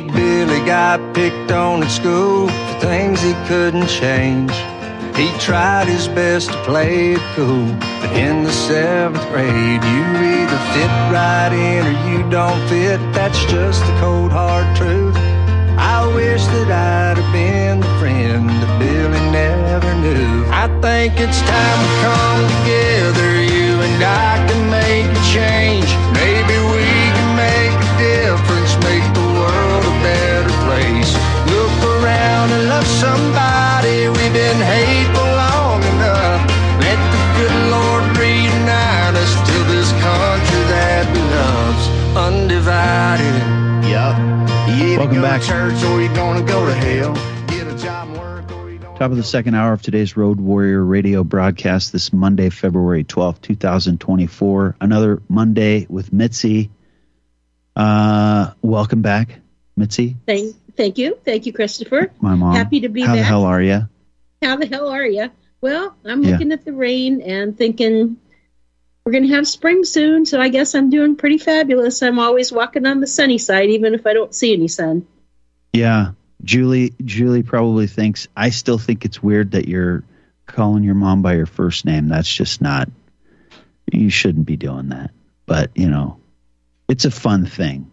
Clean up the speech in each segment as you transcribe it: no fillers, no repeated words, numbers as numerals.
Big Billy got picked on at school for things he couldn't change. He tried his best to play it cool, but in the seventh grade, you either fit right in or you don't fit. That's just the cold hard truth. I wish that I'd have been the friend that Billy never knew. I think it's time we come together, you and I can make a change. Maybe we can make a difference, make the world a better place. Look around and love somebody, we've been hating. Welcome back. Top of the second hour of today's Road Warrior Radio broadcast this Monday, February 12th, 2024. Another Monday with Mitzi. Welcome back, Mitzi. Thank you. Thank you, Christopher. My mom. Happy to be back. How the hell are you? Well, I'm looking at the rain and thinking, we're going to have spring soon, so I guess I'm doing pretty fabulous. I'm always walking on the sunny side, even if I don't see any sun. Yeah. Julie probably thinks, I still think it's weird that you're calling your mom by your first name. That's just not, you shouldn't be doing that. But, you know, it's a fun thing.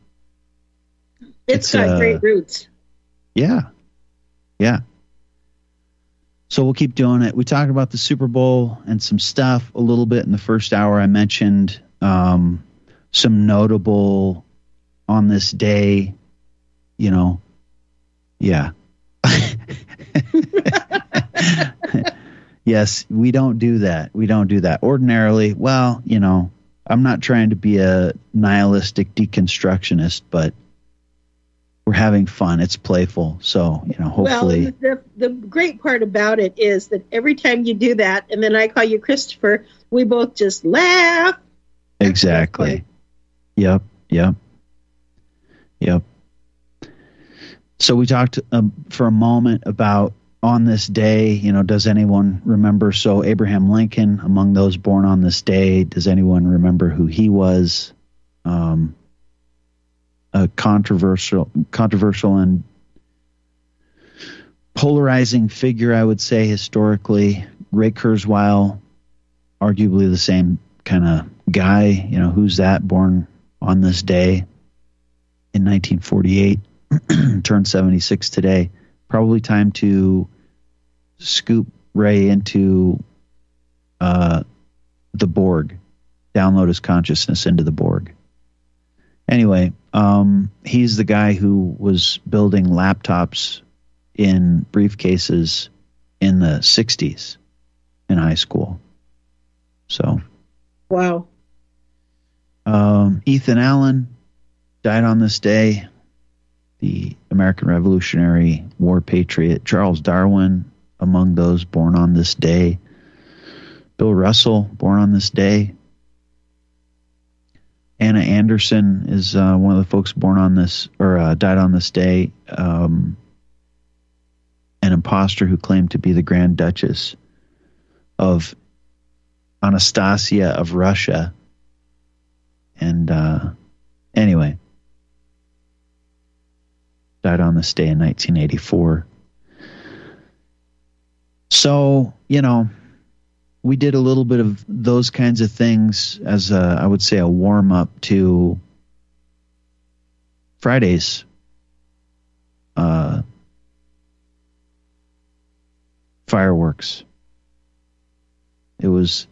It's got great roots. Yeah. Yeah. So we'll keep doing it. We talked about the Super Bowl and some stuff a little bit in the first hour. I mentioned some notable on this day, you know. Yeah. Yes, we don't do that. We don't do that. Ordinarily, well, you know, I'm not trying to be a nihilistic deconstructionist, but we're having fun. It's playful. So, you know, hopefully. Well, the great part about it is that every time you do that, and then I call you Christopher, we both just laugh. Exactly. Yep. So we talked for a moment about on this day, you know, does anyone remember? So Abraham Lincoln, among those born on this day, does anyone remember who he was? A controversial and polarizing figure, I would say, historically. Ray Kurzweil, arguably the same kind of guy. You know, who's that? Born on this day in 1948, turned 76 today. Probably time to scoop Ray into the Borg, download his consciousness into the Borg. Anyway, he's the guy who was building laptops in briefcases in the 60s in high school. So, wow. Ethan Allen died on this day, the American Revolutionary War patriot. Charles Darwin, among those born on this day. Bill Russell, born on this day. Anna Anderson is one of the folks born on this, or died on this day, an imposter who claimed to be the Grand Duchess of Anastasia of Russia. And anyway, died on this day in 1984. So, you know, we did a little bit of those kinds of things as a, I would say, a warm-up to Friday's fireworks. It was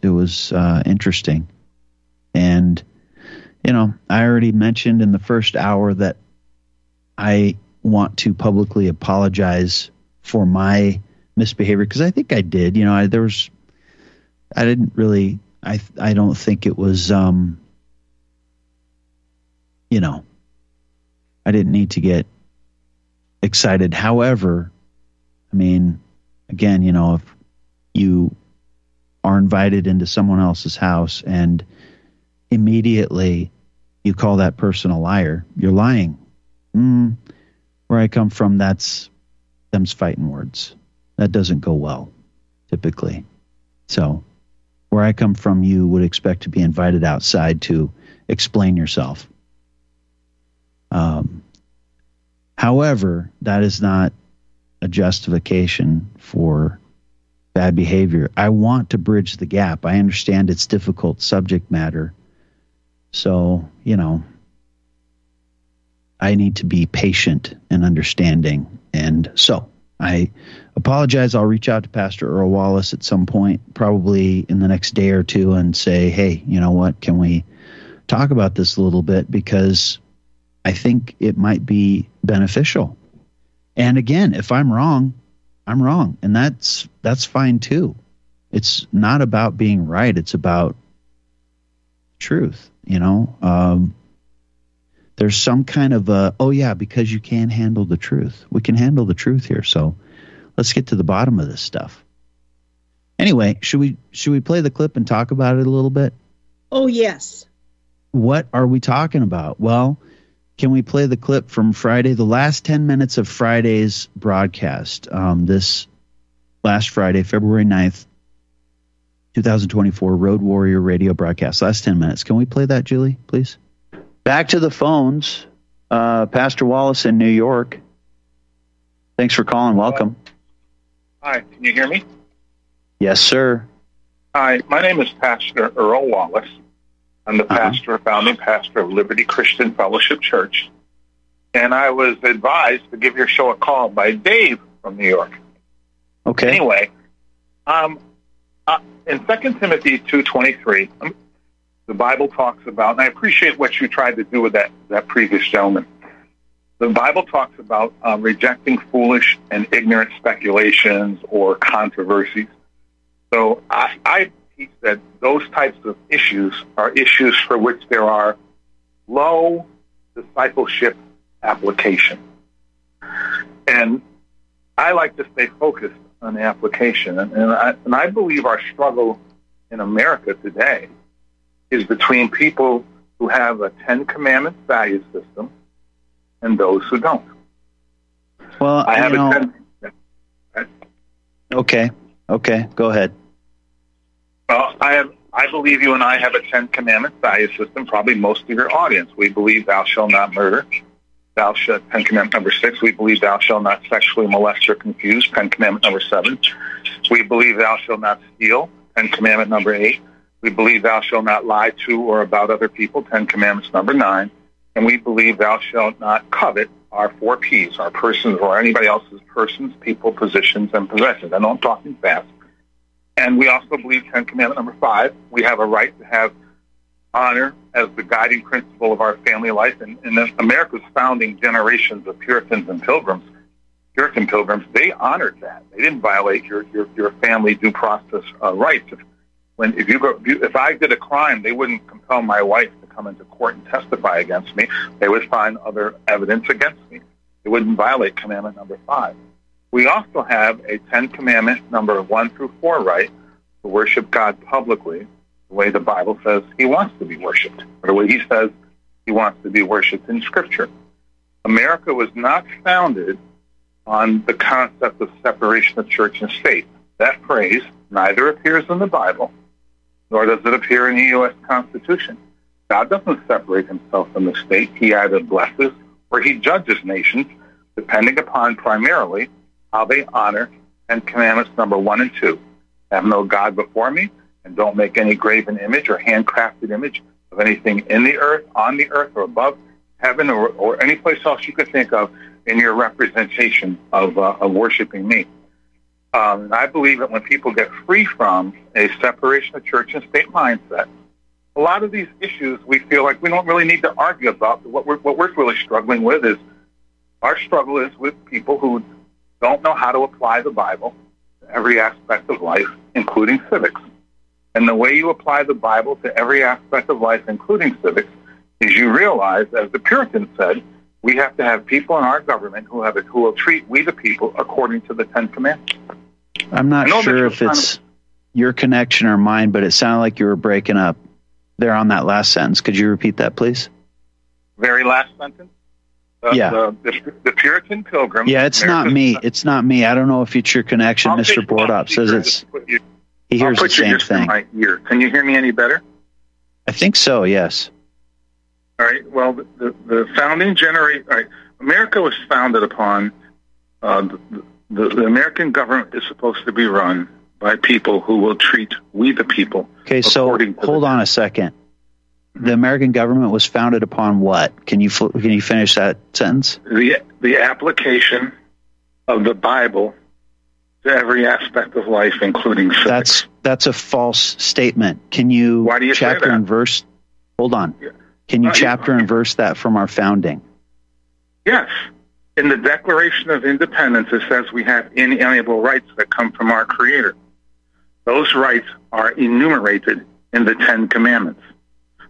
interesting. And, you know, I already mentioned in the first hour that I want to publicly apologize for my misbehavior, because I think I did. You know, I don't think it was, you know, I didn't need to get excited. However, I mean, again, you know, if you are invited into someone else's house and immediately you call that person a liar, you're lying. Where I come from, that's them's fighting words. That doesn't go well, typically. So, where I come from, you would expect to be invited outside to explain yourself. However, that is not a justification for bad behavior. I want to bridge the gap. I understand it's difficult subject matter. So, you know, I need to be patient and understanding. And so I apologize. I'll reach out to Pastor Earl Wallace at some point, probably in the next day or two, and say, hey, you know what, can we talk about this a little bit? Because I think it might be beneficial. And again, if I'm wrong, I'm wrong. And that's fine too. It's not about being right. It's about truth. You know, there's some kind of a, oh yeah, because you can't handle the truth. We can handle the truth here. So let's get to the bottom of this stuff. Anyway, should we play the clip and talk about it a little bit? Oh, yes. What are we talking about? Well, can we play the clip from Friday, the last 10 minutes of Friday's broadcast? This last Friday, February 9th, 2024, Road Warrior Radio broadcast. Last 10 minutes. Can we play that, Julie, please? Back to the phones. Pastor Wallace in New York. Thanks for calling. Welcome. Hi. Can you hear me? Yes, sir. Hi. My name is Pastor Earl Wallace. I'm the pastor, founding pastor of Liberty Christian Fellowship Church. And I was advised to give your show a call by Dave from New York. Okay. Anyway, in 2 Timothy 2:23, the Bible talks about, and I appreciate what you tried to do with that previous gentleman. The Bible talks about rejecting foolish and ignorant speculations or controversies. So I teach that those types of issues are issues for which there are low discipleship application. And I like to stay focused on the application. And I believe our struggle in America today is between people who have a Ten Commandments value system and those who don't. Well, I have a Ten. Okay, go ahead. Well, I believe you and I have a Ten Commandments value system, probably most of your audience. We believe thou shalt not murder. Ten Commandment number 6, we believe thou shalt not sexually molest or confuse. Ten Commandment number 7, we believe thou shalt not steal. Ten Commandment number 8, we believe thou shalt not lie to or about other people. Ten Commandments number 9, and we believe thou shalt not covet, our 4 Ps, our persons or anybody else's persons, people, positions, and possessions. I know I'm talking fast. And we also believe Ten Commandment number 5, we have a right to have honor as the guiding principle of our family life. And in America's founding generations of Puritan pilgrims, they honored that. They didn't violate your family due process rights. If I did a crime, they wouldn't compel my wife to come into court and testify against me. They would find other evidence against me. They wouldn't violate Commandment number 5. We also have a Ten Commandment number 1 through 4 right to worship God publicly the way the Bible says he wants to be worshipped, or the way he says he wants to be worshipped in Scripture. America was not founded on the concept of separation of church and state. That phrase neither appears in the Bible, nor does it appear in the U.S. Constitution. God doesn't separate himself from the state. He either blesses or he judges nations, depending upon primarily how they honor and commandments number 1 and 2. Have no God before me, and don't make any graven image or handcrafted image of anything in the earth, on the earth, or above heaven, or any place else you could think of in your representation of worshiping me. And I believe that when people get free from a separation of church and state mindset, a lot of these issues we feel like we don't really need to argue about. What we're really struggling with is, our struggle is with people who don't know how to apply the Bible to every aspect of life, including civics. And the way you apply the Bible to every aspect of life, including civics, is you realize, as the Puritans said, we have to have people in our government who will treat we the people according to the Ten Commandments. I'm not sure if it's your connection or mine, but it sounded like you were breaking up there on that last sentence. Could you repeat that, please? Very last sentence? Yeah. The Puritan pilgrim. Yeah, it's American, not me. It's not me. I don't know if it's your connection. Mr. Bordop says it's. He hears the same thing. Can you hear me any better? I think so. Yes. All right. Well, the founding generation. All right. America was founded upon the American government is supposed to be run by people who will treat we the people. Okay, so hold on a second. The American government was founded upon what? Can you finish that sentence? The application of the Bible to every aspect of life, including sex. That's a false statement. Can you, why do you chapter say that? And verse? Hold on. Can you chapter and verse that from our founding? Yes. In the Declaration of Independence, it says we have inalienable rights that come from our Creator. Those rights are enumerated in the Ten Commandments.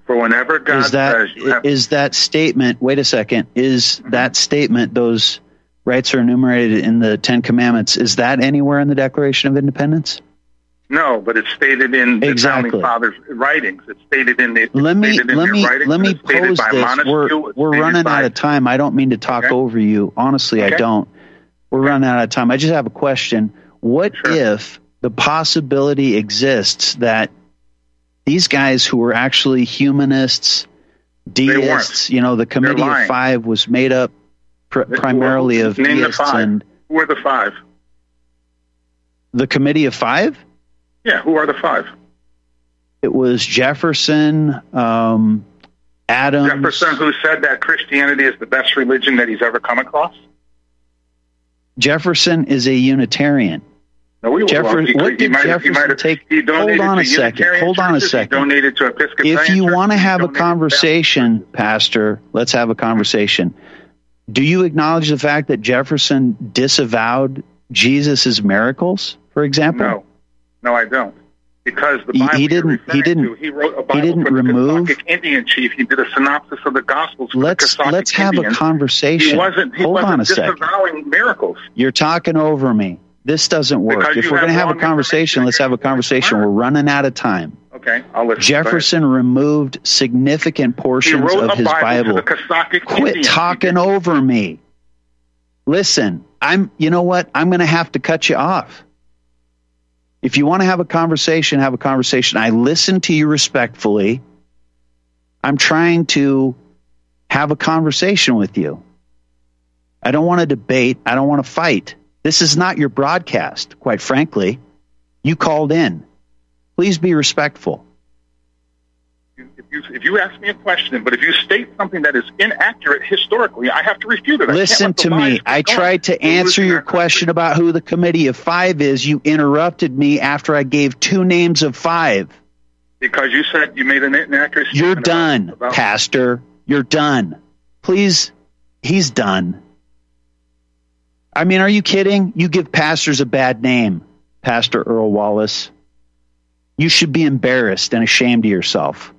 For whenever God says you have... Is that statement, wait a second, is that statement, those rights are enumerated in the Ten Commandments, is that anywhere in the Declaration of Independence? No, but it's stated in the founding fathers' writings. It's stated in the writings. Let me pose this. We're running out of time. I don't mean to talk over you. Honestly, I don't. We're running out of time. I just have a question. What if the possibility exists that these guys who were actually humanists, deists, the Committee of Five was made up primarily of deists. Who are the five? The Committee of Five? Yeah, who are the five? It was Jefferson, Adams. Jefferson, who said that Christianity is the best religion that he's ever come across? Jefferson is a Unitarian. No, we Hold on a second. He donated to Episcopalian. If you want to have a conversation, Pastor, let's have a conversation. Do you acknowledge the fact that Jefferson disavowed Jesus' miracles, for example? No, I don't. Because the Bible he wrote a Bible for the Cossack Indian chief. He did a synopsis of the Gospels for the Cossack Let's have Indians. A conversation. He wasn't disavowing miracles. You're talking over me. This doesn't work. Because if we're going to have a conversation, let's have a conversation. We're running out of time. Okay, I'll listen. Jefferson removed significant portions of his Bible. Quit talking over me. Listen, you know what? I'm going to have to cut you off. If you want to have a conversation, have a conversation. I listen to you respectfully. I'm trying to have a conversation with you. I don't want to debate. I don't want to fight. This is not your broadcast, quite frankly. You called in. Please be respectful. If you ask me a question, but if you state something that is inaccurate historically, I have to refute it. Listen to me. I tried to answer your question about who the Committee of Five is. You interrupted me after I gave two names of five. Because you said you made an inaccurate statement. You're done, Pastor. You're done. Please, he's done. I mean, are you kidding? You give pastors a bad name, Pastor Earl Wallace. You should be embarrassed and ashamed of yourself.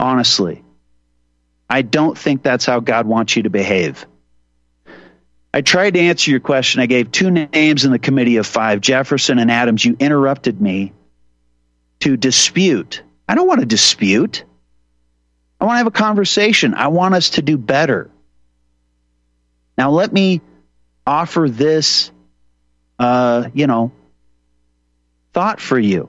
Honestly, I don't think that's how God wants you to behave. I tried to answer your question. I gave two names in the Committee of Five, Jefferson and Adams. You interrupted me to dispute. I don't want to dispute. I want to have a conversation. I want us to do better. Now, let me offer this, thought for you.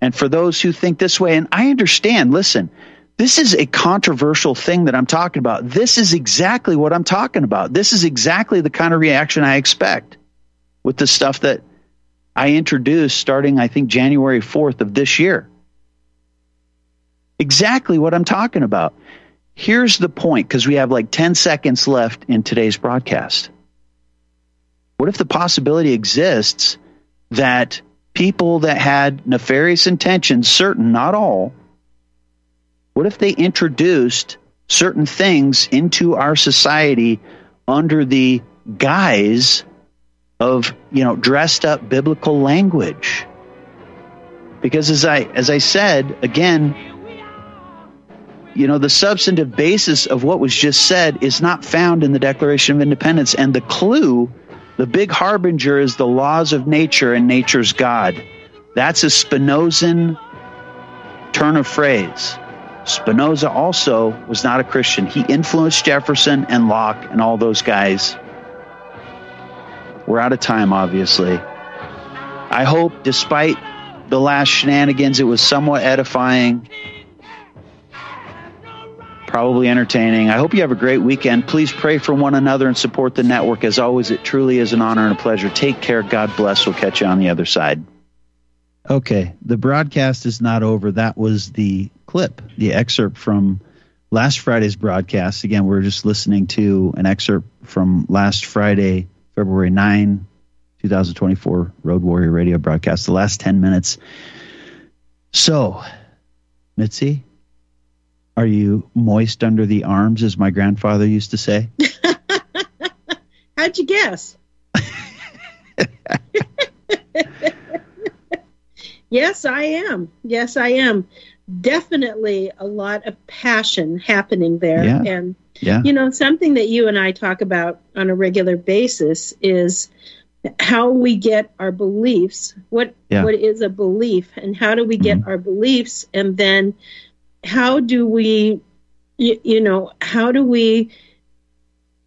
And for those who think this way, and I understand, listen, this is a controversial thing that I'm talking about. This is exactly what I'm talking about. This is exactly the kind of reaction I expect with the stuff that I introduced starting, I think, January 4th of this year. Exactly what I'm talking about. Here's the point, because we have like 10 seconds left in today's broadcast. What if the possibility exists that people that had nefarious intentions, certain, not all, what if they introduced certain things into our society under the guise of, dressed up biblical language? Because as I said, again, the substantive basis of what was just said is not found in the Declaration of Independence, and the clue, the big harbinger, is the laws of nature and nature's God. That's a Spinozan turn of phrase. Spinoza also was not a Christian. He influenced Jefferson and Locke and all those guys. We're out of time, obviously. I hope, despite the last shenanigans, it was somewhat edifying. probably entertaining. I hope you have a great weekend. Please pray for one another and support the network. As always, it truly is an honor and a pleasure. Take care. God bless. We'll catch you on the other side. Okay. The broadcast is not over. That was the clip, the excerpt from last Friday's broadcast. Again, we're just listening to an excerpt from last Friday, February 9, 2024, Road Warrior Radio broadcast, the last 10 minutes. So, Mitzi, are you moist under the arms, as my grandfather used to say? How'd you guess? Yes, I am. Yes, I am. Definitely a lot of passion happening there. Yeah. And, you know, something that you and I talk about on a regular basis is how we get our beliefs. What is a belief, and how do we get our beliefs? And then how do we, how do we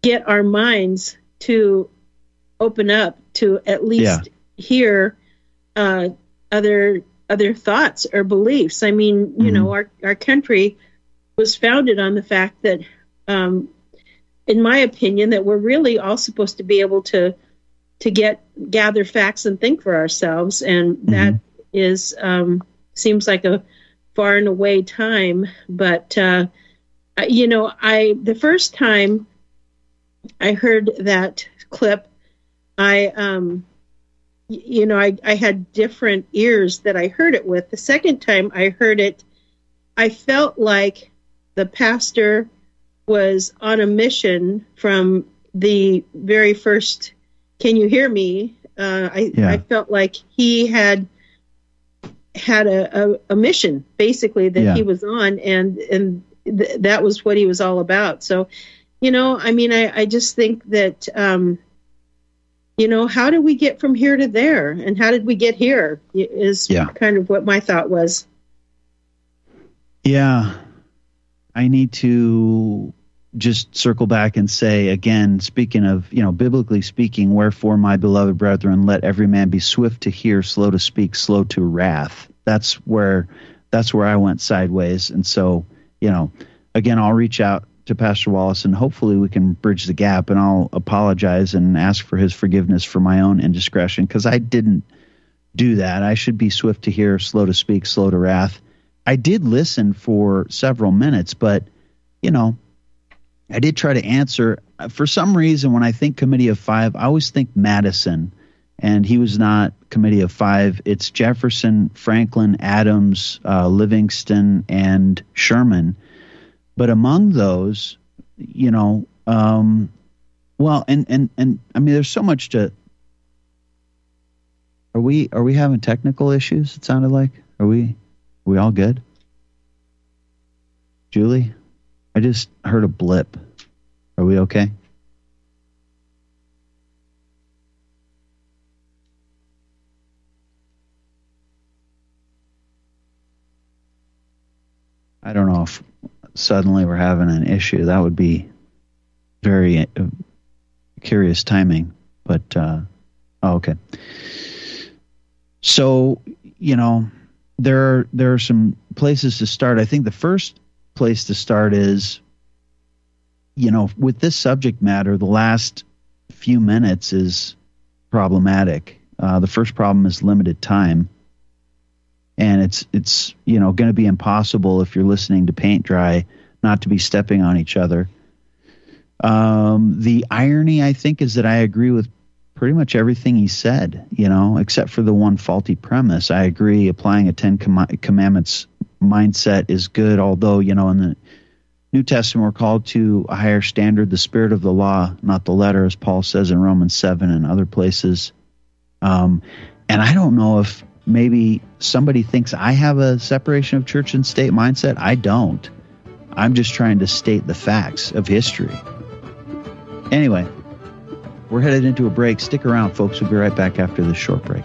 get our minds to open up to at least hear other thoughts or beliefs? I mean, you know, our country was founded on the fact that, in my opinion, that we're really all supposed to be able to gather facts and think for ourselves, and that is seems like a far and away time. But the first time I heard that clip, I had different ears that I heard it with. The second time I heard it, I felt like the pastor was on a mission from the very first, "Can you hear me?" I felt like he had a mission, basically, that he was on, and that was what he was all about. So, I just think that... how do we get from here to there? And how did we get here is kind of what my thought was. Yeah. I need to just circle back and say again, speaking of, biblically speaking, "Wherefore, my beloved brethren, let every man be swift to hear, slow to speak, slow to wrath." That's where I went sideways. And so, again, I'll reach out to Pastor Wallace, and hopefully we can bridge the gap, and I'll apologize and ask for his forgiveness for my own indiscretion, because I didn't do that. I should be swift to hear, slow to speak, slow to wrath. I did listen for several minutes, but, I did try to answer. For some reason, when I think Committee of Five, I always think Madison, and he was not Committee of Five. It's Jefferson, Franklin, Adams, Livingston, and Sherman. But among those, there's so much to. Are we having technical issues? It sounded like. Are we all good? Julie, I just heard a blip. Are we okay? I don't know if suddenly we're having an issue. That would be very curious timing, but okay. So, there are some places to start. I think the first place to start is, with this subject matter, the last few minutes is problematic. The first problem is limited time. And it's going to be impossible if you're listening to paint dry not to be stepping on each other. The irony, I think, is that I agree with pretty much everything he said, except for the one faulty premise. I agree applying a Ten Commandments mindset is good, although, in the New Testament we're called to a higher standard, the spirit of the law, not the letter, as Paul says in Romans 7 and other places. And I don't know if maybe somebody thinks I have a separation of church and state mindset. I don't. I'm just trying to state the facts of history. Anyway, we're headed into a break. Stick around, folks. We'll be right back after this short break.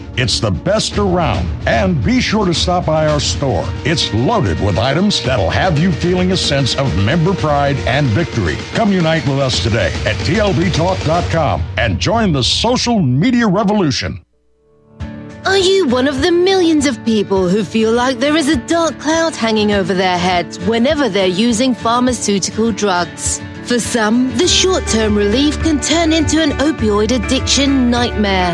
It's the best around. And be sure to stop by our store. It's loaded with items that'll have you feeling a sense of member pride and victory. Come unite with us today at TLBTalk.com and join the social media revolution. Are you one of the millions of people who feel like there is a dark cloud hanging over their heads whenever they're using pharmaceutical drugs? For some, the short-term relief can turn into an opioid addiction nightmare.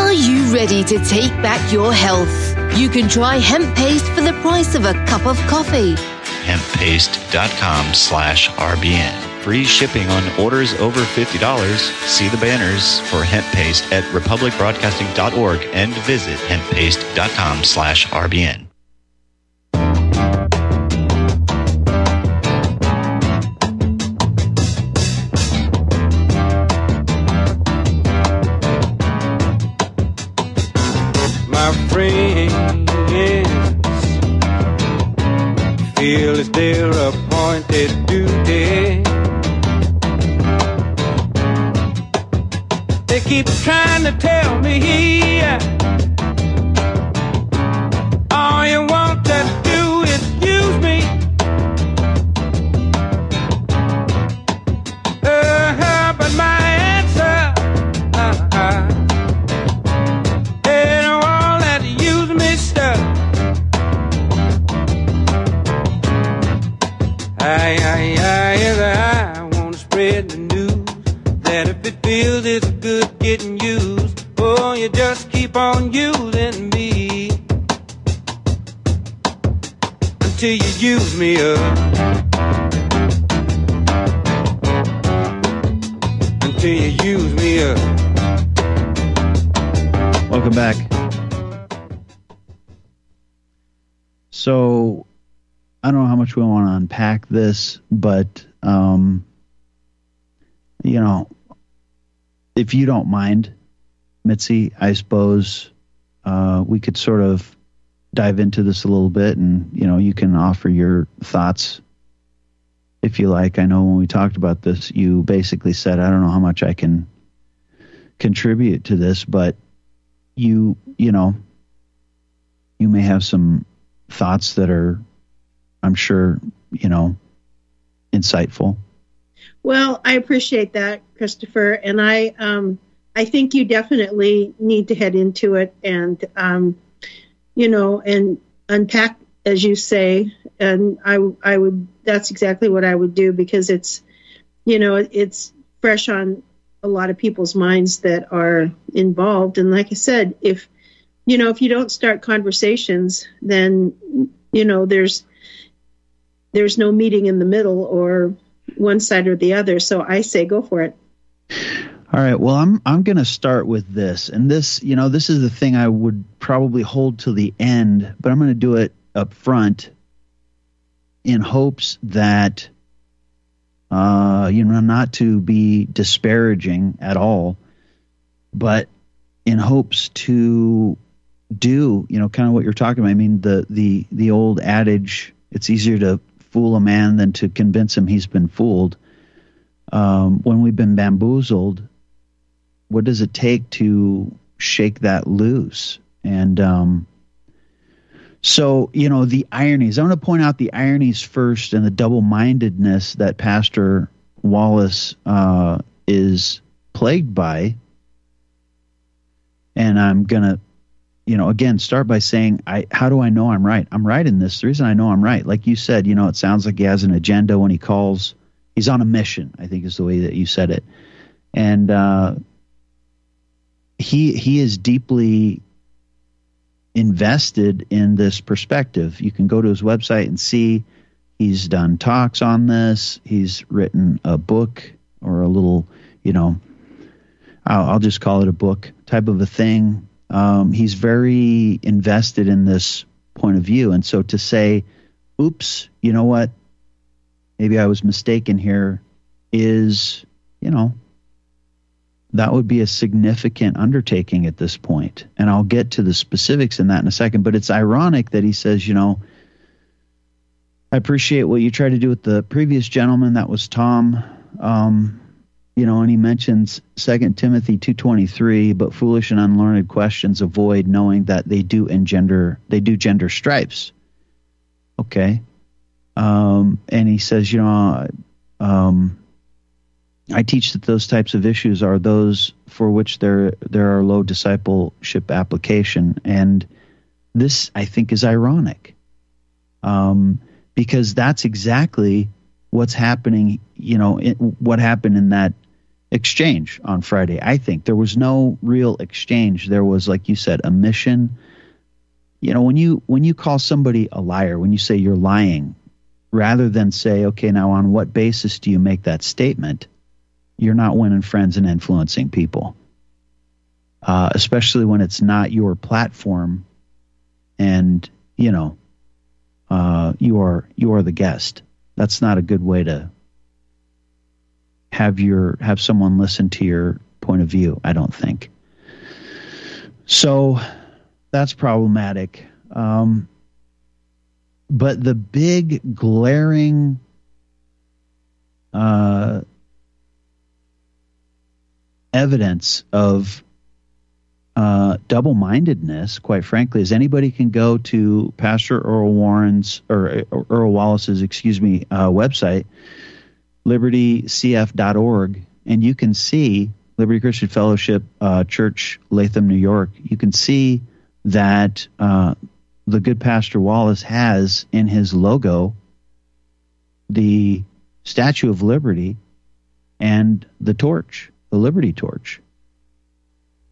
Are you ready to take back your health? You can try hemp paste for the price of a cup of coffee. HempPaste.com/RBN. Free shipping on orders over $50. See the banners for hemp paste at republicbroadcasting.org and visit hemppaste.com/RBN. My friends feel it's their appointed duty. They keep trying to tell me, all you want to do is use me. But my answer, ain't all that use me stuff. I want to spread the news that if it feels it's good getting used, oh, you just keep on using me until you use me up, until you use me up. Welcome back. So, I don't know how much we want to unpack this, but, you know, if you don't mind, Mitzi, I suppose we could sort of dive into this a little bit, and, you know, you can offer your thoughts if you like. I know when we talked about this, you basically said, I don't know how much I can contribute to this, but you know, you may have some thoughts that are, I'm sure, you know, insightful. Well, I appreciate that, Christopher, and I think you definitely need to head into it and, you know, and unpack, as you say, and I would, that's exactly what I would do, because it's, you know, it's fresh on a lot of people's minds that are involved. And like I said, if you don't start conversations, then, you know, there's no meeting in the middle or one side or the other. So I say, go for it. All right. Well, I'm going to start with this, and this, you know, this is the thing I would probably hold till the end, but I'm going to do it up front in hopes that, not to be disparaging at all, but in hopes to do, you know, kind of what you're talking about. I mean, the old adage, it's easier to fool a man than to convince him he's been fooled. When we've been bamboozled, what does it take to shake that loose? And so, you know, the ironies. I'm going to point out the ironies first and the double-mindedness that Pastor Wallace is plagued by. And I'm going to, you know, again, start by saying, how do I know I'm right? I'm right in this. The reason I know I'm right, like you said, you know, it sounds like he has an agenda when he calls. He's on a mission, I think is the way that you said it. And he is deeply invested in this perspective. You can go to his website and see he's done talks on this. He's written a book, or a little, you know, I'll just call it a book type of a thing. He's very invested in this point of view. And so to say, oops, you know what, maybe I was mistaken here, is, you know, that would be a significant undertaking at this point. And I'll get to the specifics in that in a second. But it's ironic that he says, you know, I appreciate what you tried to do with the previous gentleman. That was Tom. You know, and he mentions 2 Timothy 2:23, but foolish and unlearned questions avoid, knowing that they do gender stripes. Okay. And he says, you know, I teach that those types of issues are those for which there are low discipleship application. And this, I think, is ironic, because that's exactly what's happening, you know, what happened in that exchange on Friday. I think there was no real exchange. There was, like you said, a mission. You know, when you call somebody a liar, when you say you're lying, rather than say, okay, now on what basis do you make that statement? You're not winning friends and influencing people, especially when it's not your platform, and, you know, you are the guest. That's not a good way to have someone listen to your point of view, I don't think. So that's problematic. But the big glaring evidence of double-mindedness, quite frankly, is anybody can go to Pastor Earl Wallace's, website, libertycf.org, and you can see Liberty Christian Fellowship Church, Latham, New York. You can see that the good Pastor Wallace has in his logo the Statue of Liberty and the torch, the Liberty torch.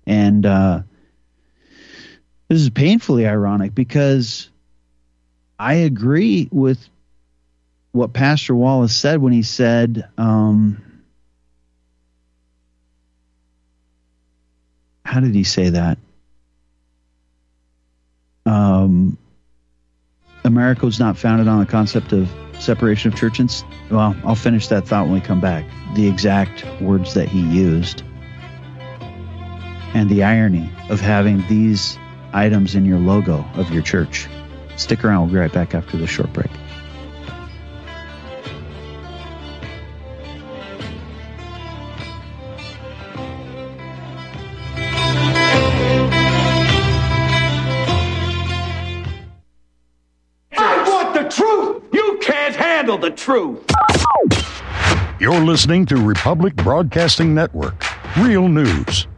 And this is painfully ironic, because I agree with what Pastor Wallace said when he said, how did he say that? America was not founded on the concept of separation of church and state. Well, I'll finish that thought when we come back. The exact words that he used. And the irony of having these items in your logo of your church. Stick around. We'll be right back after this short break. The truth. You're listening to Republic Broadcasting Network. Real news,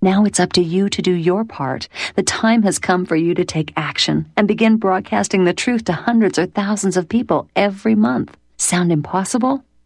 Now it's up to you to do your part. The time has come for you to take action and begin broadcasting the truth to hundreds or thousands of people every month. Sound impossible?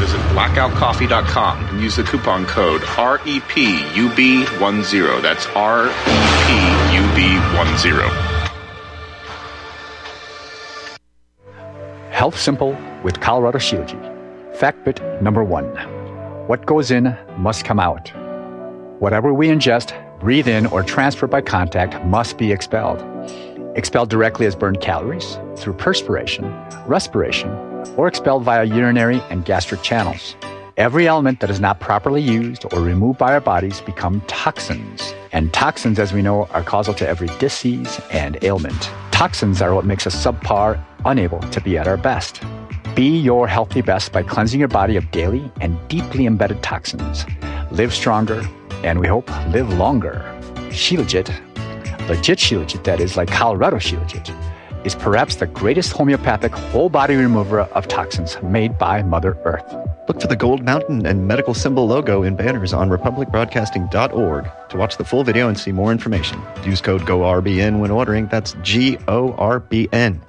Visit blackoutcoffee.com and use the coupon code REPUB10. That's REPUB10. Health Simple with Colorado Shilajit. Fact bit number 1. What goes in must come out. Whatever we ingest, breathe in, or transfer by contact must be expelled. Expelled directly as burned calories, through perspiration, respiration, or expelled via urinary and gastric channels. Every element that is not properly used or removed by our bodies become toxins. And toxins, as we know, are causal to every disease and ailment. Toxins are what makes us subpar, unable to be at our best. Be your healthy best by cleansing your body of daily and deeply embedded toxins. Live stronger, and we hope live longer. Shilajit, legit Shilajit, that is, like Colorado Shilajit, is perhaps the greatest homeopathic whole-body remover of toxins made by Mother Earth. Look for the Gold Mountain and Medical Symbol logo in banners on republicbroadcasting.org to watch the full video and see more information. Use code GORBN when ordering. That's GORBN.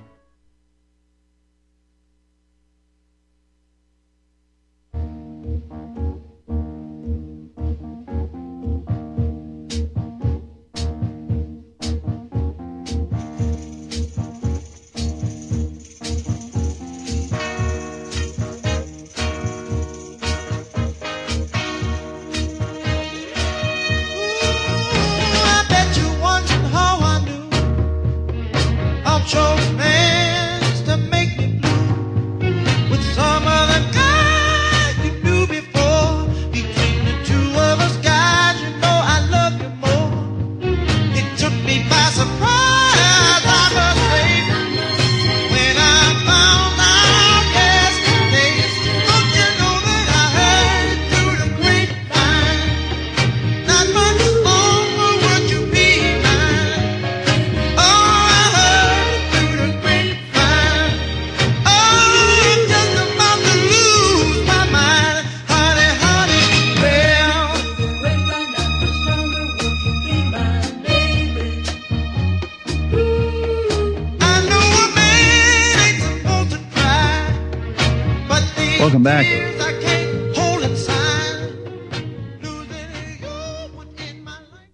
Back.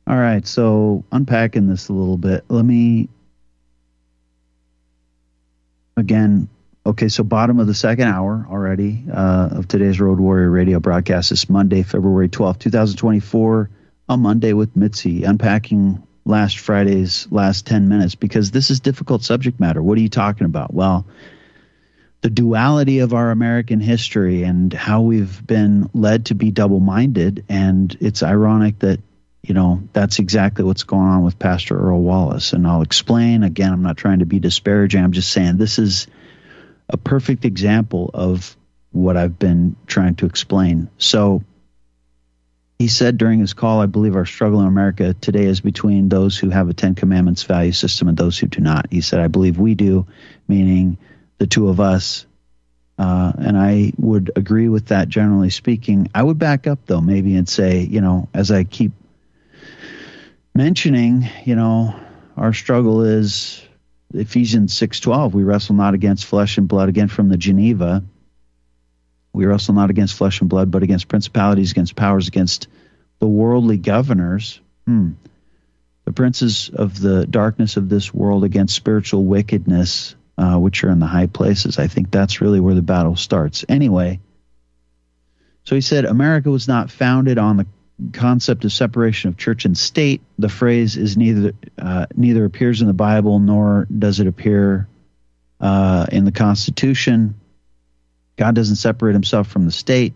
All right, so unpacking this a little bit. Let me again. Okay, so bottom of the second hour already of today's Road Warrior Radio broadcast. This Monday, February 12th, 2024, a Monday with Mitzi, unpacking last Friday's last 10 minutes, because this is difficult subject matter. What are you talking about? Well, the duality of our American history and how we've been led to be double-minded, and it's ironic that, you know, that's exactly what's going on with Pastor Earl Wallace. And I'll explain. Again, I'm not trying to be disparaging. I'm just saying this is a perfect example of what I've been trying to explain. So he said during his call, I believe our struggle in America today is between those who have a Ten Commandments value system and those who do not. He said, I believe we do, meaning the two of us. And I would agree with that, generally speaking. I would back up, though, maybe and say, you know, as I keep mentioning, you know, our struggle is Ephesians 6:12. We wrestle not against flesh and blood, again from the Geneva. We wrestle not against flesh and blood, but against principalities, against powers, against the worldly governors, the princes of the darkness of this world, against spiritual wickedness, which are in the high places. I think that's really where the battle starts. Anyway, so he said, America was not founded on the concept of separation of church and state. The phrase is neither appears in the Bible nor does it appear in the Constitution. God doesn't separate himself from the state.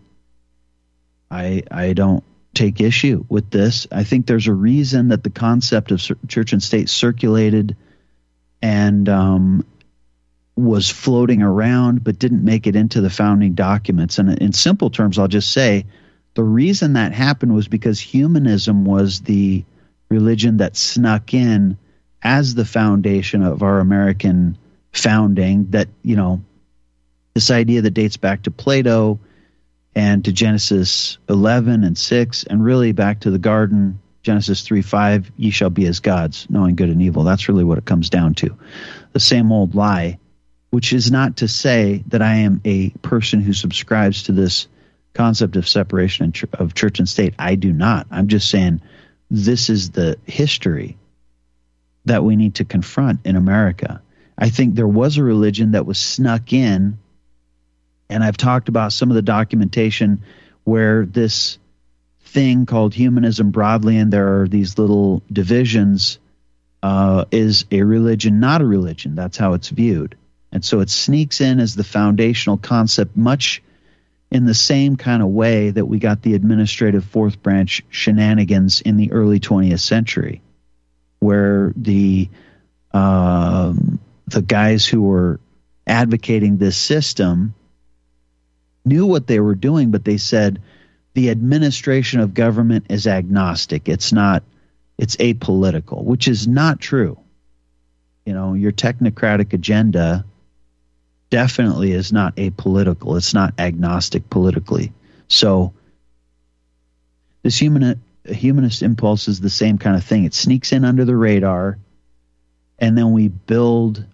I don't take issue with this. I think there's a reason that the concept of church and state circulated and was floating around but didn't make it into the founding documents. And in simple terms, I'll just say the reason that happened was because humanism was the religion that snuck in as the foundation of our American founding, that, you know, this idea that dates back to Plato and to Genesis 11 and 6 and really back to the garden, Genesis 3:5, ye shall be as gods, knowing good and evil. That's really what it comes down to. The same old lie. Which is not to say that I am a person who subscribes to this concept of separation of church and state. I do not. I'm just saying this is the history that we need to confront in America. I think there was a religion that was snuck in, and I've talked about some of the documentation where this thing called humanism broadly, and there are these little divisions, is a religion, not a religion. That's how it's viewed. And so it sneaks in as the foundational concept, much in the same kind of way that we got the administrative fourth branch shenanigans in the early 20th century, where the guys who were advocating this system knew what they were doing, but they said the administration of government is agnostic. It's apolitical, which is not true. You know, your technocratic agenda definitely is not apolitical. It's not agnostic politically. So this humanist impulse is the same kind of thing. It sneaks in under the radar, and then we build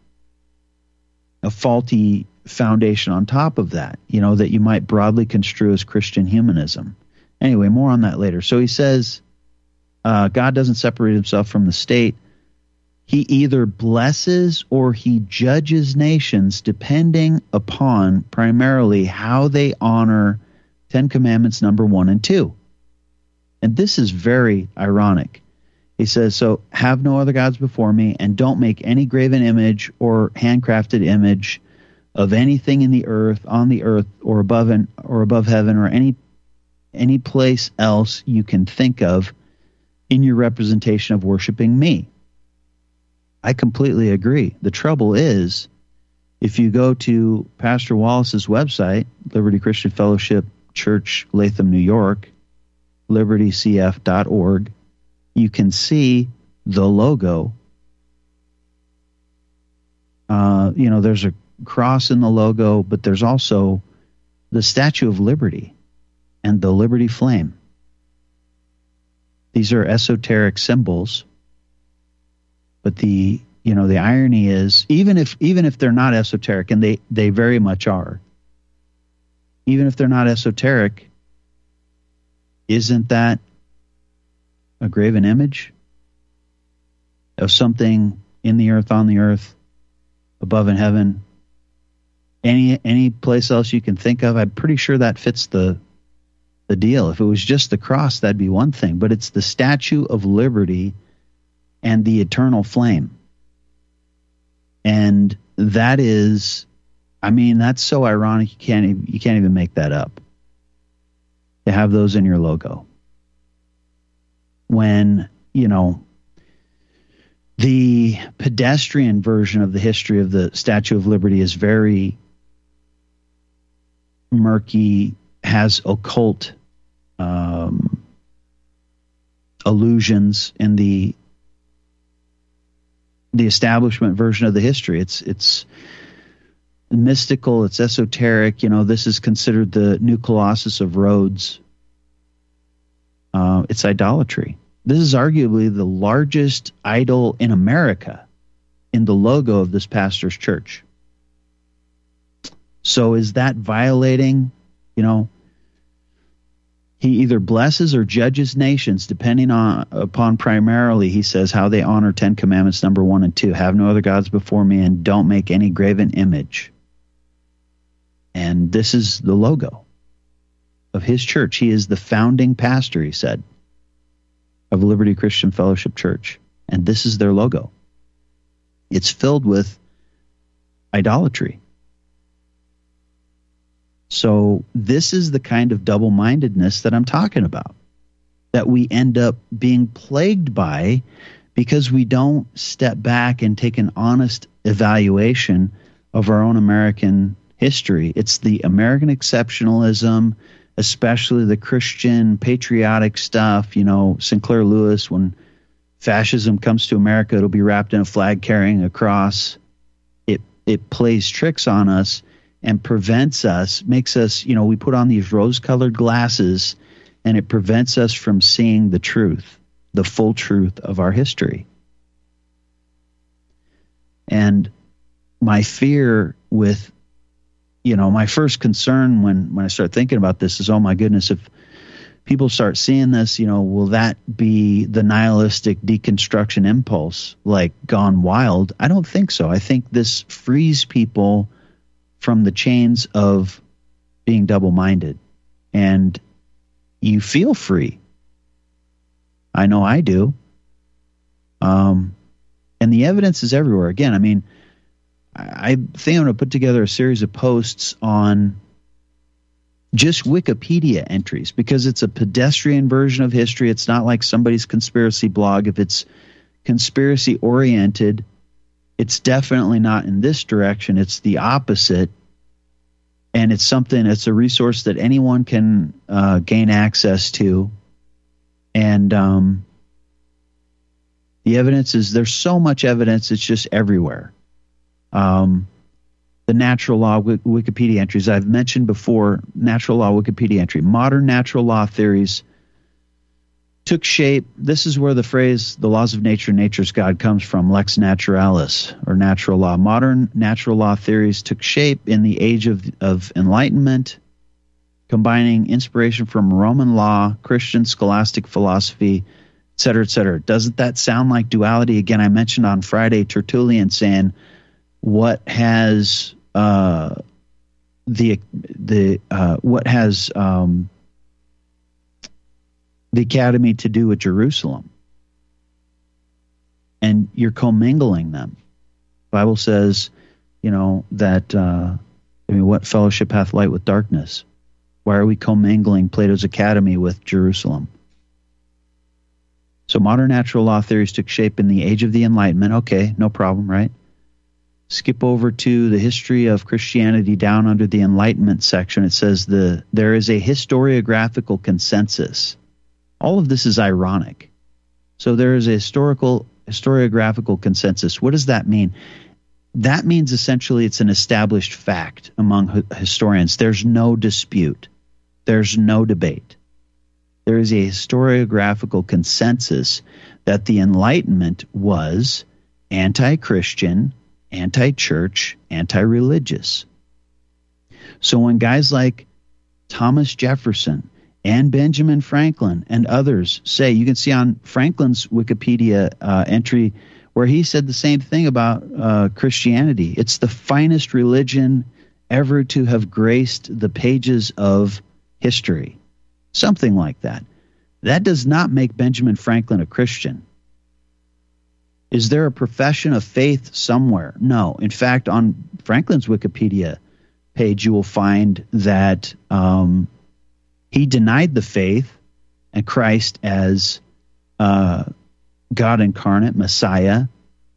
a faulty foundation on top of that, you know, that you might broadly construe as Christian humanism. Anyway, more on that later. So he says God doesn't separate himself from the state. He either blesses or he judges nations depending upon primarily how they honor Ten Commandments number 1 and 2. And this is very ironic. He says, so have no other gods before me, and don't make any graven image or handcrafted image of anything in the earth, on the earth, or above heaven, or any place else you can think of in your representation of worshiping me. I completely agree. The trouble is, if you go to Pastor Wallace's website, Liberty Christian Fellowship Church, Latham, New York, libertycf.org, you can see the logo. You know, there's a cross in the logo, but there's also the Statue of Liberty and the Liberty Flame. These are esoteric symbols. But the irony is, even if they're not esoteric, and they very much are, even if they're not esoteric, isn't that a graven image of something in the earth, on the earth, above in heaven, any place else you can think of? I'm pretty sure that fits the deal. If it was just the cross, that'd be one thing, but it's the Statue of Liberty and the eternal flame. And that is, I mean, that's so ironic, you can't even make that up, to have those in your logo. When, you know, the pedestrian version of the history of the Statue of Liberty is very murky, has occult allusions in the establishment version of the history. It's mystical, it's esoteric. You know, this is considered the new Colossus of Rhodes. It's idolatry. This is arguably the largest idol in America in the logo of this pastor's church. So is that violating, you know, he either blesses or judges nations, depending upon primarily, he says, how they honor 10 Commandments number 1 and 2. Have no other gods before me and don't make any graven image. And this is the logo of his church. He is the founding pastor, he said, of Liberty Christian Fellowship Church. And this is their logo. It's filled with idolatry. So this is the kind of double-mindedness that I'm talking about, that we end up being plagued by because we don't step back and take an honest evaluation of our own American history. It's the American exceptionalism, especially the Christian patriotic stuff. You know, Sinclair Lewis, when fascism comes to America, it'll be wrapped in a flag carrying a cross. It plays tricks on us and prevents us, makes us, you know, we put on these rose-colored glasses, and it prevents us from seeing the truth, the full truth of our history. And my fear with, you know, my first concern when I start thinking about this is, oh my goodness, if people start seeing this, you know, will that be the nihilistic deconstruction impulse, like gone wild? I don't think so. I think this frees people from the chains of being double-minded, and you feel free. I know I do. And the evidence is everywhere. Again, I mean, I think I'm going to put together a series of posts on just Wikipedia entries, because it's a pedestrian version of history. It's not like somebody's conspiracy blog. If it's conspiracy-oriented, it's definitely not in this direction. It's the opposite, and it's something, it's a resource that anyone can gain access to, and the evidence is, there's so much evidence, it's just everywhere. The natural law Wikipedia entries, I've mentioned before, natural law Wikipedia entry, modern natural law theories took shape. This is where the phrase, the laws of nature, nature's God, comes from, lex naturalis, or natural law. Modern natural law theories took shape in the age of enlightenment, combining inspiration from Roman law, Christian scholastic philosophy, et cetera, et cetera. Doesn't that sound like duality? Again, I mentioned on Friday, Tertullian saying, what has the academy to do with Jerusalem? And you're commingling them. The Bible says, you know, that, what fellowship hath light with darkness? Why are we commingling Plato's academy with Jerusalem? So modern natural law theories took shape in the age of the Enlightenment. Okay, no problem, right? Skip over to the history of Christianity down under the Enlightenment section. It says there is a historiographical consensus. All of this is ironic. So there is a historiographical consensus. What does that mean? That means essentially it's an established fact among historians. There's no dispute. There's no debate. There is a historiographical consensus that the Enlightenment was anti-Christian, anti-church, anti-religious. So when guys like Thomas Jefferson and Benjamin Franklin and others say, you can see on Franklin's Wikipedia entry where he said the same thing about Christianity. It's the finest religion ever to have graced the pages of history. Something like that. That does not make Benjamin Franklin a Christian. Is there a profession of faith somewhere? No. In fact, on Franklin's Wikipedia page, you will find that he denied the faith and Christ as God incarnate, Messiah,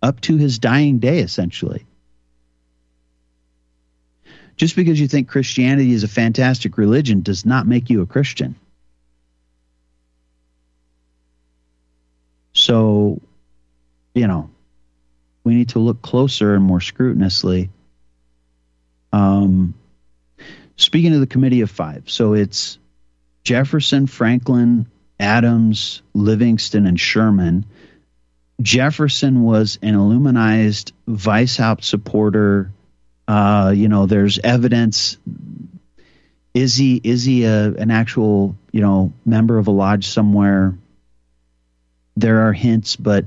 up to his dying day, essentially. Just because you think Christianity is a fantastic religion does not make you a Christian. So, you know, we need to look closer and more scrutinously. Speaking of the Committee of Five, so it's Jefferson, Franklin, Adams, Livingston, and Sherman. Jefferson was an Illuminized Weishaupt supporter. There's evidence. Is he an actual, member of a lodge somewhere? There are hints, but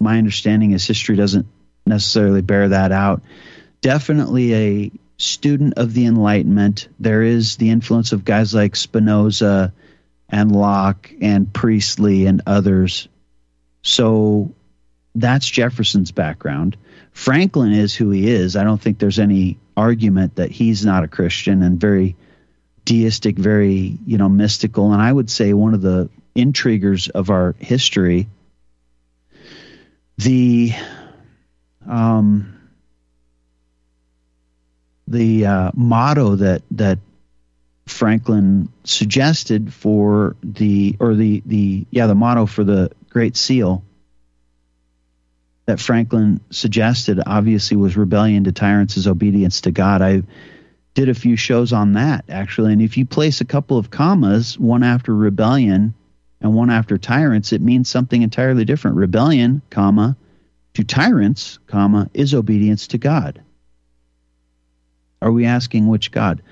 my understanding is history doesn't necessarily bear that out. Definitely a student of the Enlightenment. There is the influence of guys like Spinoza and Locke and Priestley and others. So that's Jefferson's background. Franklin is who he is. I don't think there's any argument that he's not a Christian, and very deistic, very, mystical. And I would say one of the intriguers of our history, the motto that Franklin suggested for the motto for the Great Seal that Franklin suggested obviously was rebellion to tyrants is obedience to God. I did a few shows on that, actually. And if you place a couple of commas, one after rebellion and one after tyrants, it means something entirely different. Rebellion, comma, to tyrants, comma, is obedience to God. Are we asking which God?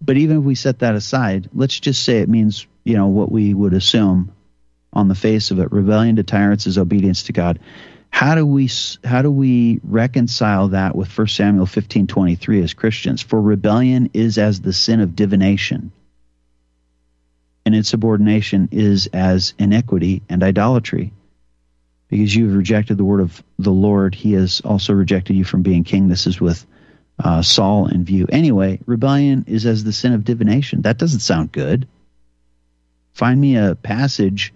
But even if we set that aside, let's just say it means, what we would assume on the face of it. Rebellion to tyrants is obedience to God. How do we reconcile that with 1 Samuel 15:23 as Christians? For rebellion is as the sin of divination, and insubordination is as iniquity and idolatry. Because you have rejected the word of the Lord, he has also rejected you from being king. This is with Saul in view. Anyway, rebellion is as the sin of divination. That doesn't sound good. Find me a passage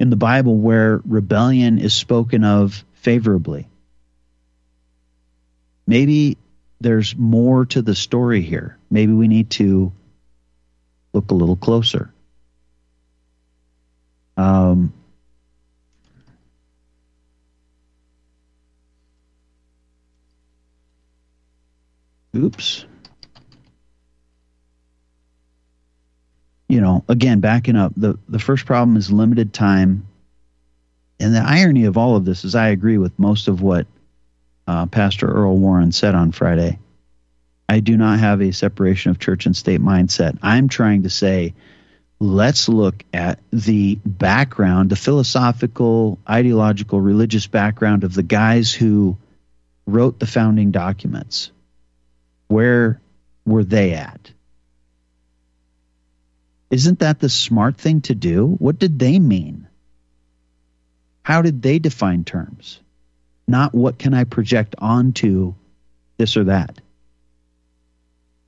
in the Bible where rebellion is spoken of favorably. Maybe there's more to the story here. Maybe we need to look a little closer. Again, backing up, the first problem is limited time. And the irony of all of this is I agree with most of what Pastor Earl Warren said on Friday. I do not have a separation of church and state mindset. I'm trying to say, let's look at the background, the philosophical, ideological, religious background of the guys who wrote the founding documents. Where were they at? Isn't that the smart thing to do? What did they mean? How did they define terms? Not what can I project onto this or that.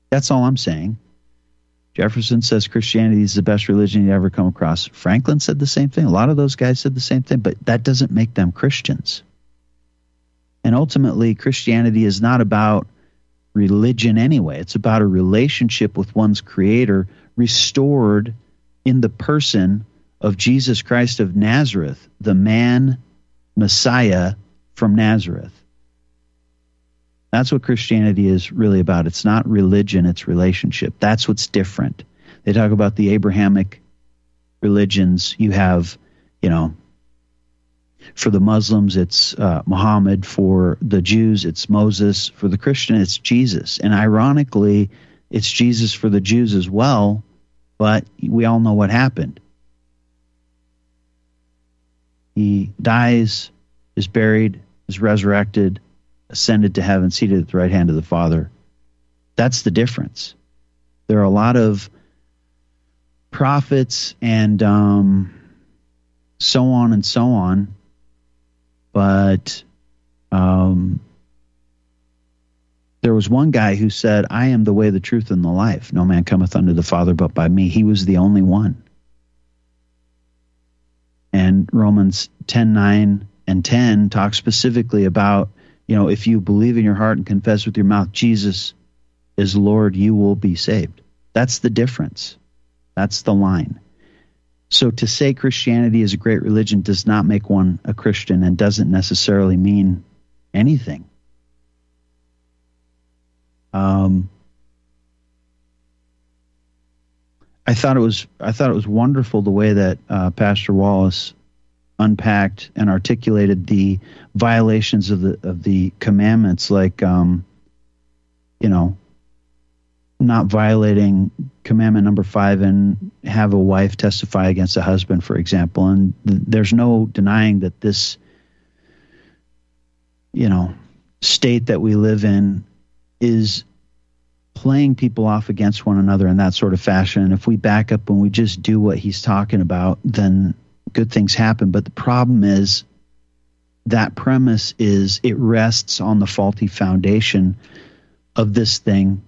That's all I'm saying. Jefferson says Christianity is the best religion you ever come across. Franklin said the same thing. A lot of those guys said the same thing, but that doesn't make them Christians. And ultimately, Christianity is not about religion anyway. It's about a relationship with one's Creator, restored in the person of Jesus Christ of Nazareth, the man, Messiah from Nazareth. That's what Christianity is really about. It's not religion, it's relationship. That's what's different. They talk about the Abrahamic religions. You have, for the Muslims, it's Muhammad. For the Jews, it's Moses. For the Christian, it's Jesus. And ironically, it's Jesus for the Jews as well, but we all know what happened. He dies, is buried, is resurrected, ascended to heaven, seated at the right hand of the Father. That's the difference. There are a lot of prophets and so on, but there was one guy who said, I am the way, the truth, and the life. No man cometh unto the Father but by me. He was the only one. And Romans 10:9 and 10 talk specifically about, if you believe in your heart and confess with your mouth Jesus is Lord, you will be saved. That's the difference. That's the line. So to say Christianity is a great religion does not make one a Christian and doesn't necessarily mean anything. I thought it was wonderful the way that Pastor Wallace unpacked and articulated the violations of the commandments, like not violating commandment number 5 and have a wife testify against a husband, for example. And there's no denying that this, state that we live in is playing people off against one another in that sort of fashion. And if we back up and we just do what he's talking about, then good things happen. But the problem is that premise is it rests on the faulty foundation of this thing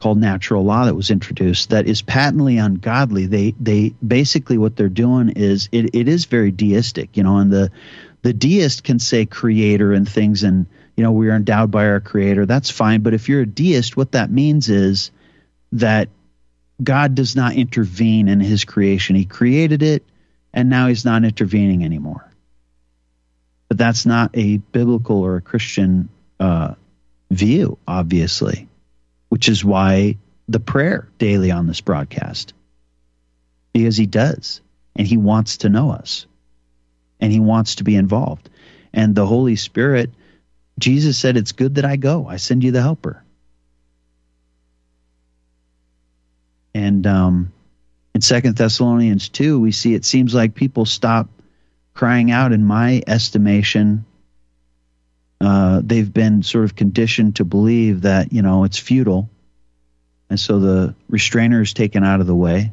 called natural law that was introduced that is patently ungodly. They basically what they're doing is it is very deistic, and the deist can say creator and things and, we are endowed by our creator. That's fine. But if you're a deist, what that means is that God does not intervene in his creation. He created it, and now he's not intervening anymore. But that's not a biblical or a Christian view, obviously, which is why the prayer daily on this broadcast, because he does, and he wants to know us, and he wants to be involved. And the Holy Spirit, Jesus said, it's good that I go. I send you the helper. And in 2 Thessalonians 2, we see it seems like people stop crying out. In my estimation, they've been sort of conditioned to believe that, it's futile. And so the restrainer is taken out of the way.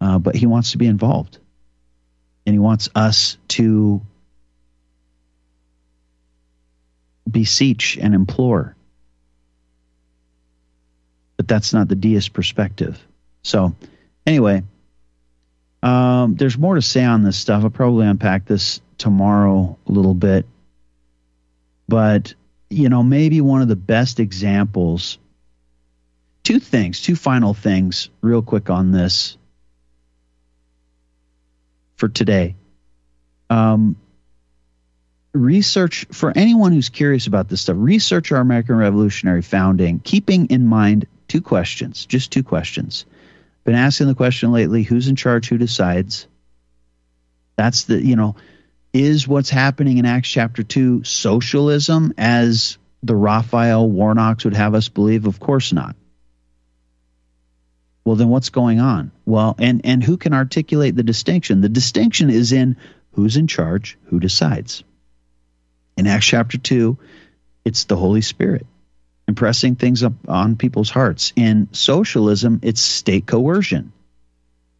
But he wants to be involved. And he wants us to beseech and implore. But that's not the deist perspective. So anyway, there's more to say on this stuff. I'll probably unpack this tomorrow a little bit. But, maybe one of the best examples, two final things real quick on this for today. Research, for anyone who's curious about this stuff, research our American Revolutionary founding, keeping in mind two questions, just two questions. Been asking the question lately, who's in charge, who decides? That's the, is what's happening in Acts chapter 2 socialism as the Raphael Warnocks would have us believe? Of course not. Well, then what's going on? Well, and who can articulate the distinction? The distinction is in who's in charge, who decides. In Acts chapter 2, it's the Holy Spirit impressing things up on people's hearts. In socialism, it's state coercion.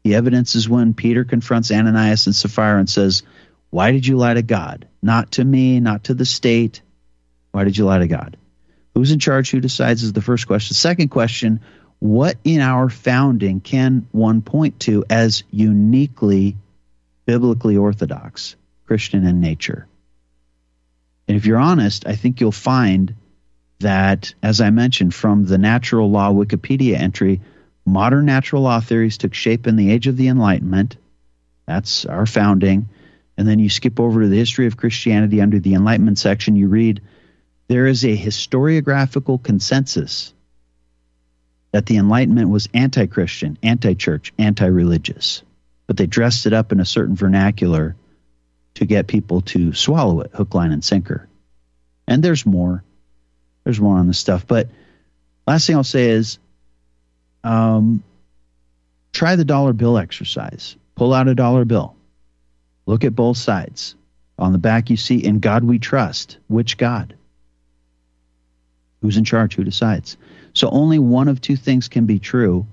The evidence is when Peter confronts Ananias and Sapphira and says, why did you lie to God? Not to me, not to the state. Why did you lie to God? Who's in charge, who decides is the first question. Second question, what in our founding can one point to as uniquely biblically orthodox, Christian in nature? And if you're honest, I think you'll find that, as I mentioned, from the natural law Wikipedia entry, modern natural law theories took shape in the age of the Enlightenment. That's our founding. And then you skip over to the history of Christianity under the Enlightenment section. You read, there is a historiographical consensus that the Enlightenment was anti-Christian, anti-church, anti-religious. But they dressed it up in a certain vernacular to get people to swallow it, hook, line, and sinker. And there's more. There's more on this stuff. But last thing I'll say is try the dollar bill exercise. Pull out a dollar bill. Look at both sides. On the back you see, in God we trust. Which God? Who's in charge? Who decides? So only one of two things can be true.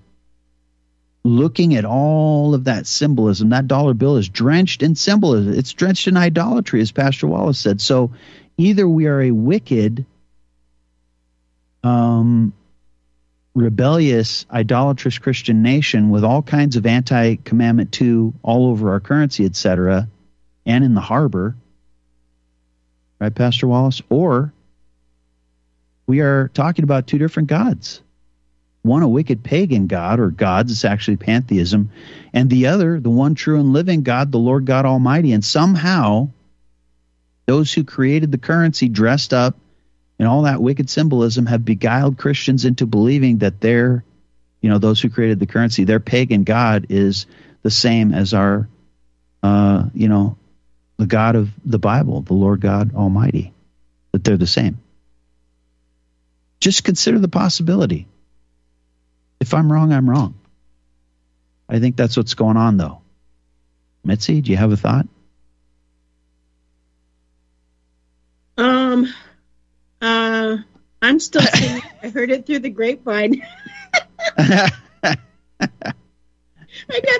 Looking at all of that symbolism, that dollar bill is drenched in symbolism. It's drenched in idolatry, as Pastor Wallace said. So either we are a wicked, rebellious, idolatrous Christian nation with all kinds of anti-commandment 2 all over our currency, etc., and in the harbor. Right, Pastor Wallace? Or we are talking about two different gods. One, a wicked pagan god or gods, it's actually pantheism, and the other, the one true and living God, the Lord God Almighty. And somehow, those who created the currency dressed up and all that wicked symbolism have beguiled Christians into believing that their, you know, those who created the currency, their pagan god is the same as our, you know, the God of the Bible, the Lord God Almighty, that they're the same. Just consider the possibility. If I'm wrong, I'm wrong. I think that's what's going on, though. Mitzi, do you have a thought? I'm still saying I heard it through the grapevine. I got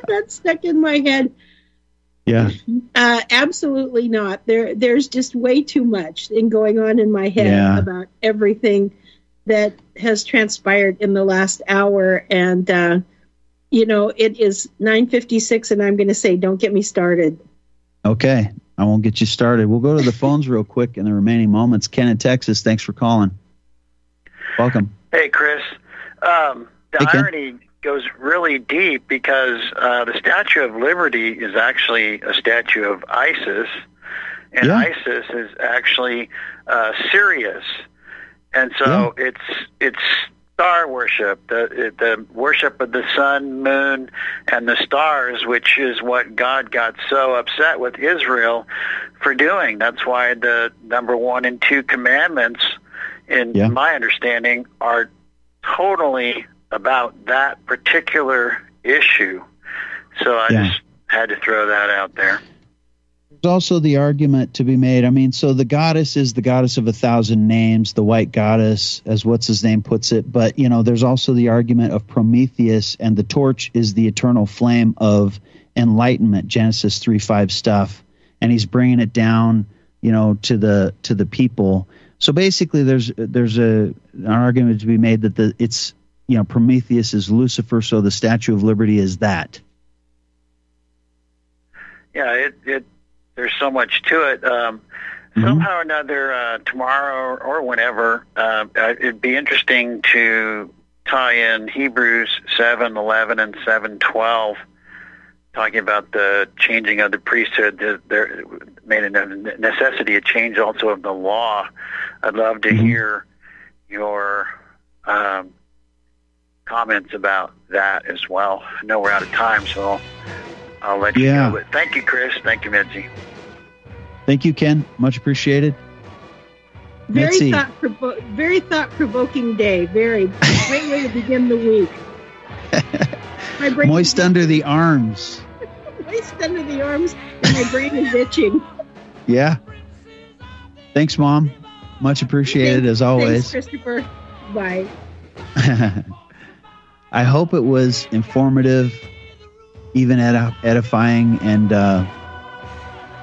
that stuck in my head. Yeah. Absolutely not. There's just way too much going on in my head about everything that has transpired in the last hour. And, you know, it is 9:56 and I'm going to say, don't get me started. Okay. I won't get you started. We'll go to the phones real quick in the remaining moments. Ken in Texas, thanks for calling. Welcome. Hey, Chris. The irony goes really deep because the Statue of Liberty is actually a statue of ISIS, and ISIS is actually Sirius. And so it's star worship, the worship of the sun, moon, and the stars, which is what God got so upset with Israel for doing. That's why the number 1 and 2 commandments, in my understanding, are totally about that particular issue. So I just had to throw that out there. There's also the argument to be made. I mean, so the goddess is the goddess of 1,000 names, the white goddess, as what's-his-name puts it. But, you know, there's also the argument of Prometheus, and the torch is the eternal flame of enlightenment, Genesis 3:5 stuff. And he's bringing it down, you know, to the people. So basically there's an argument to be made that it's, you know, Prometheus is Lucifer, so the Statue of Liberty is that. Yeah, there's so much to it. Somehow or another, tomorrow or whenever, it'd be interesting to tie in Hebrews 7:11 and 7:12, talking about the changing of the priesthood. There made a necessity, a change also of the law. I'd love to hear your comments about that as well. I know we're out of time, so I'll let you know. But thank you, Chris. Thank you, Mitzi. Thank you, Ken. Much appreciated. Very thought-provoking day. Very great way to begin the week. Moist under the arms. Moist under the arms, and my brain is itching. Yeah. Thanks, Mom. Much appreciated, as always. Thanks, Christopher. Bye. I hope it was informative, even edifying, and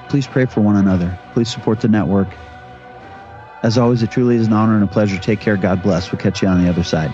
please pray for one another. Please support the network. As always, it truly is an honor and a pleasure. Take care. God bless. We'll catch you on the other side.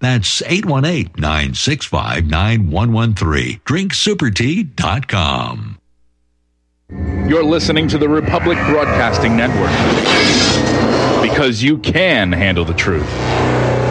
That's 818-965-9113. DrinkSuperTea.com. You're listening to the Republic Broadcasting Network. Because you can handle the truth.